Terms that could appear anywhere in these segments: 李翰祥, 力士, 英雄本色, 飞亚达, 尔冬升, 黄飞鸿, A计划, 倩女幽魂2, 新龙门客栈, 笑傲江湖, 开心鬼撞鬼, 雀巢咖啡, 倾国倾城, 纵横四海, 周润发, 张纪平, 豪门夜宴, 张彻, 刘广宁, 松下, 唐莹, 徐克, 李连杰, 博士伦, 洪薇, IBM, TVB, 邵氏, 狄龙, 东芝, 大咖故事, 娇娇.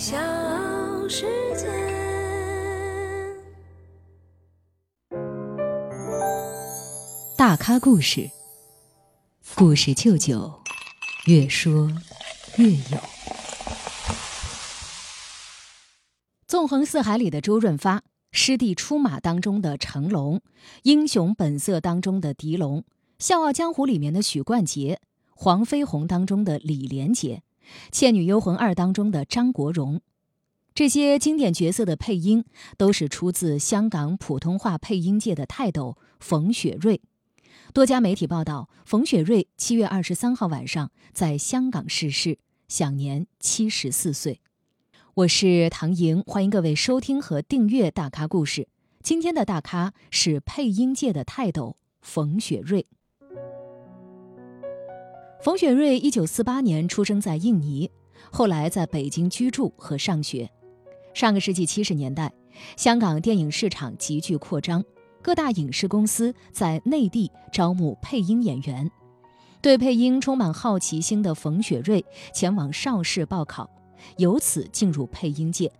小世界。大咖故事，故事舅舅，越说越有。纵横四海里的周润发，师弟出马当中的成龙，英雄本色当中的狄龙，笑傲江湖里面的许冠杰，黄飞鸿当中的李连杰，倩女幽魂2当中的张国荣，这些经典角色的配音都是出自香港普通话配音界的泰斗冯雪瑞。多家媒体报道，冯雪瑞7月23号晚上在香港逝世，享年74岁。我是唐莹，欢迎各位收听和订阅大咖故事。今天的大咖是配音界的泰斗冯雪瑞。冯雪瑞1948年出生在印尼，后来在北京居住和上学。上个世纪70年代，香港电影市场急剧扩张，各大影视公司在内地招募配音演员。对配音充满好奇心的冯雪瑞前往邵氏报考，由此进入配音界。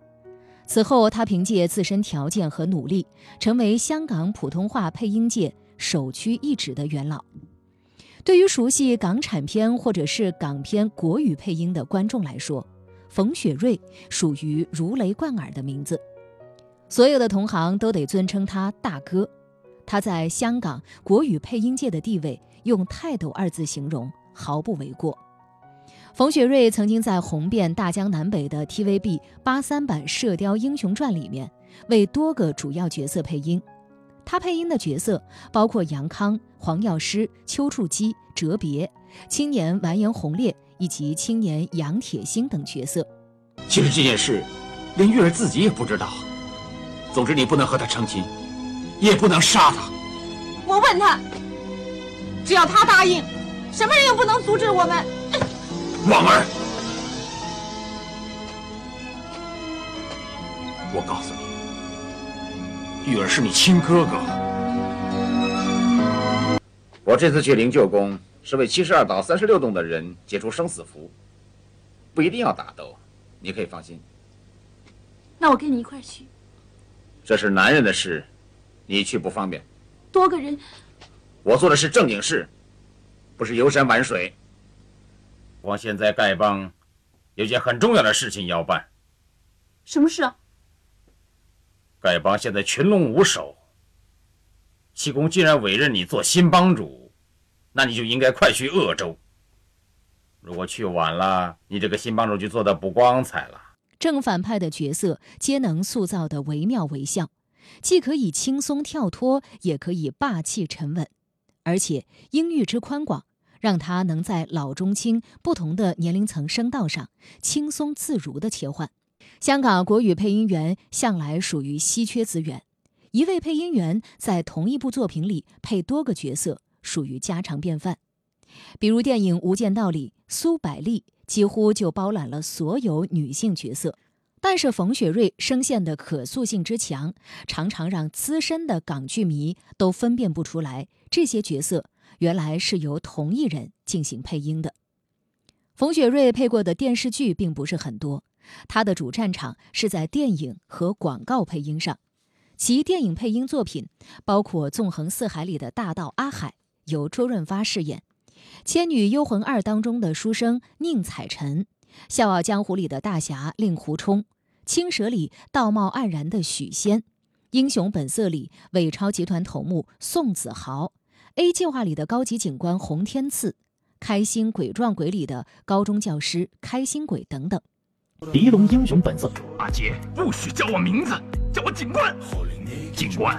此后，他凭借自身条件和努力，成为香港普通话配音界首屈一指的元老。对于熟悉港产片或者是港片国语配音的观众来说，冯雪瑞属于如雷贯耳的名字，所有的同行都得尊称他大哥。他在香港国语配音界的地位，用泰斗2字形容毫不为过。冯雪瑞曾经在红遍大江南北的 TVB 83版《射雕英雄传》里面为多个主要角色配音，他配音的角色包括杨康、黄药师、丘处机、哲别、青年完颜洪烈以及青年杨铁心等角色。其实这件事连月儿自己也不知道，总之你不能和他成亲，也不能杀他。我问他，只要他答应，什么人又不能阻止我们。旺儿，我告诉你，玉儿是你亲哥哥。我这次去灵鹫宫，是为72岛36洞的人解除生死符，不一定要打斗，你可以放心。那我跟你一块去。这是男人的事，你去不方便。多个人。我做的是正经事，不是游山玩水。我现在丐帮有件很重要的事情要办。什么事啊？丐帮现在群龙无首，七公既然委任你做新帮主，那你就应该快去鄂州。如果去晚了，你这个新帮主就做得不光彩了。正反派的角色皆能塑造得惟妙惟肖，既可以轻松跳脱，也可以霸气沉稳，而且音域之宽广，让他能在老中青不同的年龄层声道上轻松自如地切换。香港国语配音员向来属于稀缺资源，一位配音员在同一部作品里配多个角色属于家常便饭。比如电影《无间道》里，苏百丽几乎就包揽了所有女性角色，但是冯雪瑞声线的可塑性之强，常常让资深的港剧迷都分辨不出来这些角色原来是由同一人进行配音的。冯雪瑞配过的电视剧并不是很多，他的主战场是在电影和广告配音上，其电影配音作品包括《纵横四海》里的大盗阿海，由周润发饰演；《倩女幽魂2》当中的书生宁采臣；《笑傲江湖》里的大侠令狐冲；《青蛇》里道貌岸然的许仙；《英雄本色》里伪钞集团头目宋子豪；《A 计划》里的高级警官洪天赐；《开心鬼撞鬼》里的高中教师开心鬼等等。狄龙英雄本色，阿杰不许叫我名字，叫我警官。警官，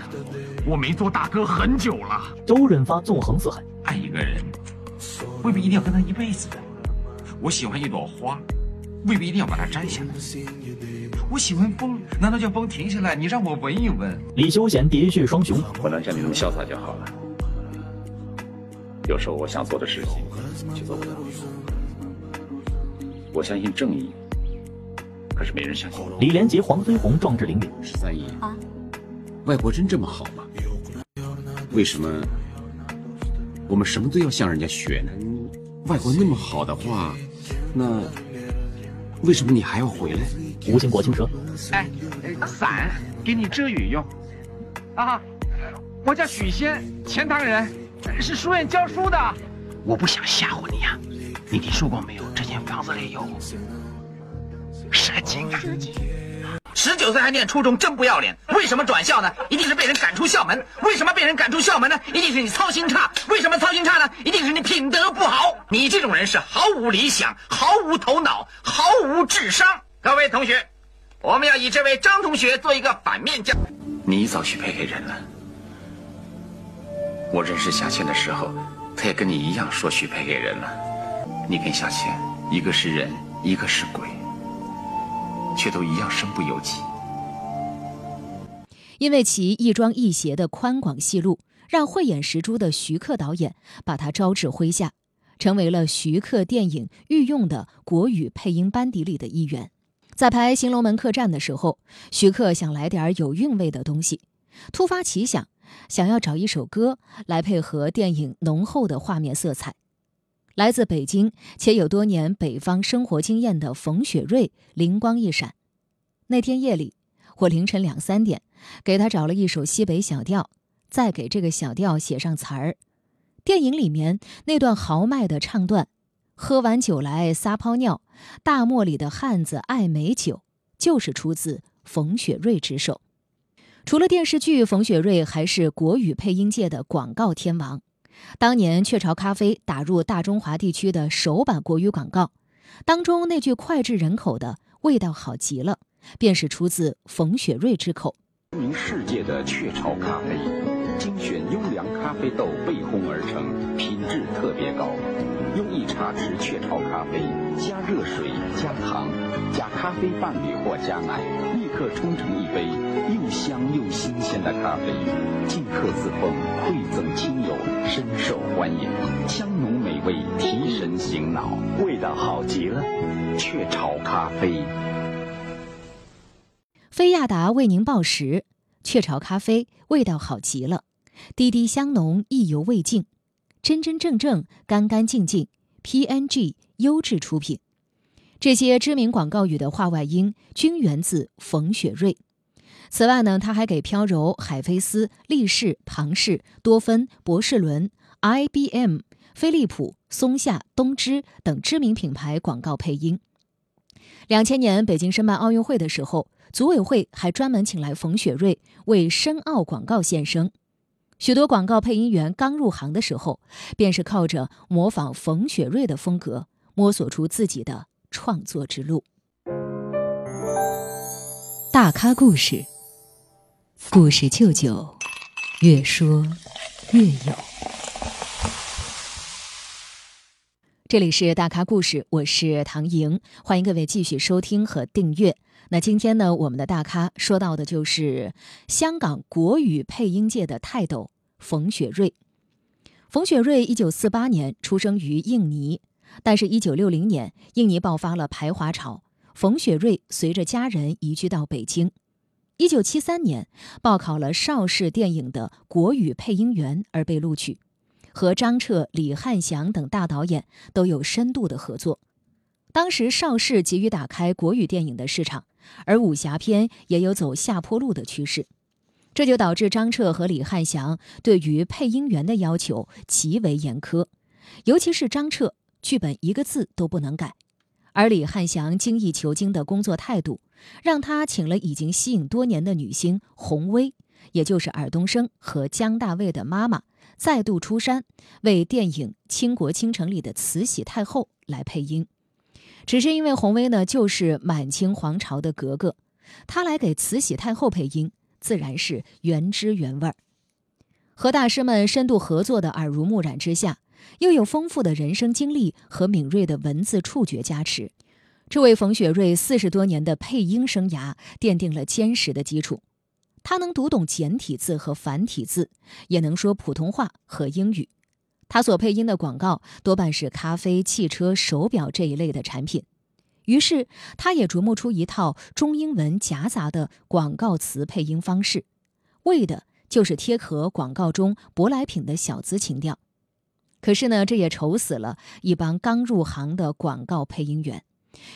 我没做大哥很久了。周润发纵横四海，爱一个人未必一定要跟他一辈子的。我喜欢一朵花，未必一定要把它摘下来。我喜欢风，难道叫风停下来你让我闻一闻？李修贤喋血双雄，我能像你那么潇洒就好了。有时候我想做的事情却做不到。我相信正义，可是没人相信。李连杰黄飞鸿壮志凌云，13亿啊！外国真这么好吗？为什么我们什么都要向人家学呢？外国那么好的话，那为什么你还要回来？无心国青蛇。哎，伞给你遮雨用。啊，我叫许仙，钱塘人，是书院教书的。我不想吓唬你呀、啊，你听说过没有？这间房子里有蛇精啊！蛇精。 19岁还念初中，真不要脸！为什么转校呢？一定是被人赶出校门。为什么被人赶出校门呢？一定是你操心差。为什么操心差呢？一定是你品德不好。你这种人是毫无理想、毫无头脑、毫无智商。各位同学，我们要以这位张同学做一个反面教。你早许配给人了。我认识小倩的时候，她也跟你一样说许配给人了。你跟小倩，一个是人，一个是鬼。 却都一样身不由己。因为其亦庄亦邪的宽广戏路，让慧眼识珠的徐克导演把他招至麾下，成为了徐克电影御用的国语配音班底里的一员。在拍《新龙门客栈》的时候，徐克想来点有韵味的东西，突发奇想，想要找一首歌来配合电影浓厚的画面色彩。 来自北京且有多年北方生活经验的冯雪瑞灵光一闪，那天夜里，我凌晨2、3点给他找了一首西北小调，再给这个小调写上词儿。电影里面那段豪迈的唱段，“喝完酒来撒泡尿，大漠里的汉子爱美酒”，就是出自冯雪瑞之手。除了电视剧，冯雪瑞还是国语配音界的广告天王。 当年雀巢咖啡打入大中华地区的首版国语广告，当中那句脍炙人口的“味道好极了”，便是出自冯雪瑞之口。闻名世界的雀巢咖啡，精选优良咖啡豆焙烘而成，品质特别高。用1茶匙雀巢咖啡，加热水、加糖、加咖啡伴侣或加奶，立刻冲成一杯又香又新鲜的咖啡，即刻自封，馈赠亲友，深受欢迎。香浓美味，提神醒脑，味道好极了，雀巢咖啡。飞亚达为您报时，雀巢咖啡味道好极了，滴滴香浓，意犹未尽。 真真正正、干干净净 ，PNG 优质出品。这些知名广告语的话外音均源自冯雪瑞。此外呢，他还给飘柔、海飞丝、力士、庞氏、多芬、博士伦、IBM、飞利浦、松下、东芝等知名品牌广告配音。2000年北京申办奥运会的时候，组委会还专门请来冯雪瑞为申奥广告献声。 许多广告配音员刚入行的时候，便是靠着模仿冯雪瑞的风格，摸索出自己的创作之路。大咖故事，故事舅舅，越说越有。这里是大咖故事，我是唐莹，欢迎各位继续收听和订阅。 那今天呢，我们的大咖说到的就是香港国语配音界的泰斗冯雪瑞。冯雪瑞1948年出生于印尼，但是1960年印尼爆发了排华潮，冯雪瑞随着家人移居到北京。1973年报考了邵氏电影的国语配音员而被录取，和张彻、李翰祥等大导演都有深度的合作。 当时邵氏急于打开国语电影的市场，而武侠片也有走下坡路的趋势，这就导致张彻和李翰祥对于配音员的要求极为严苛，尤其是张彻，剧本一个字都不能改，而李翰祥精益求精的工作态度，让他请了已经吸引多年的女星洪薇，也就是尔冬升和姜大卫的妈妈，再度出山为电影《倾国倾城》里的慈禧太后来配音。 只是因为洪薇呢，就是满清皇朝的格格，她来给慈禧太后配音，自然是原汁原味儿。和大师们深度合作的耳濡目染之下，又有丰富的人生经历和敏锐的文字触觉加持，这为冯雪瑞40多年的配音生涯奠定了坚实的基础。他能读懂简体字和繁体字，也能说普通话和英语。 他所配音的广告多半是咖啡、汽车、手表这一类的产品，于是他也琢磨出一套中英文夹杂的广告词配音方式，为的就是贴合广告中舶来品的小资情调。可是呢，这也愁死了一帮刚入行的广告配音员，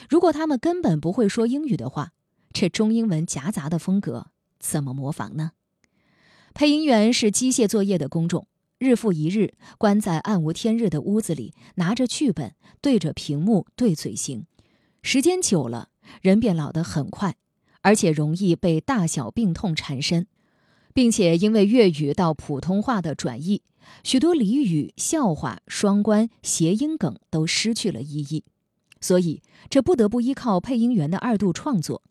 如果他们根本不会说英语的话，这中英文夹杂的风格怎么模仿呢？配音员是机械作业的工种，日复一日关在暗无天日的屋子里，拿着剧本对着屏幕对嘴型，时间久了，人便老得很快，而且容易被大小病痛缠身，并且因为粤语到普通话的转译，许多俚语、笑话、双关、谐音梗都失去了意义，所以这不得不依靠配音员的二度创作。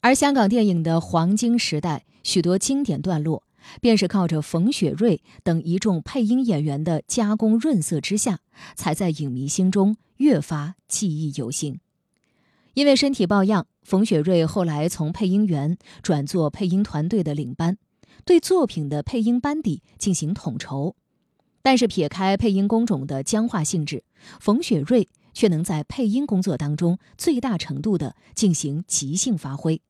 而香港电影的黄金时代，许多经典段落便是靠着冯雪瑞等一众配音演员的加工润色之下，才在影迷心中越发记忆犹新。因为身体抱恙，冯雪瑞后来从配音员转做配音团队的领班，对作品的配音班底进行统筹。但是撇开配音工种的僵化性质，冯雪瑞却能在配音工作当中最大程度地进行即兴发挥。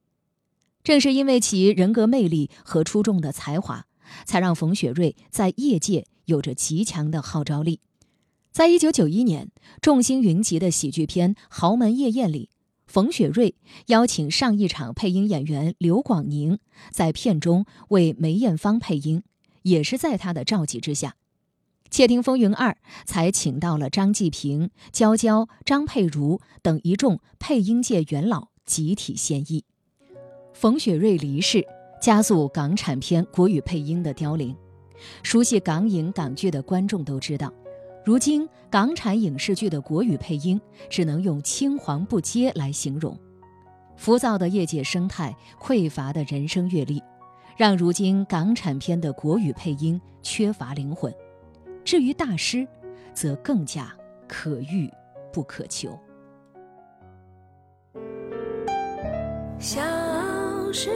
正是因为其人格魅力和出众的才华，才让冯雪瑞在业界有着极强的号召力。在1991年众星云集的喜剧片《豪门夜宴》里，冯雪瑞邀请上一场配音演员刘广宁在片中为梅艳芳配音，也是在他的召集之下。《窃听风云2》才请到了张纪平、娇娇、张佩如等一众配音界元老集体献艺。冯雪瑞离世，加速港产片国语配音的凋零。熟悉港影港剧的观众都知道，如今港产影视剧的国语配音只能用青黄不接来形容。浮躁的业界生态，匮乏的人生阅历，让如今港产片的国语配音缺乏灵魂。至于大师，则更加可遇不可求。小时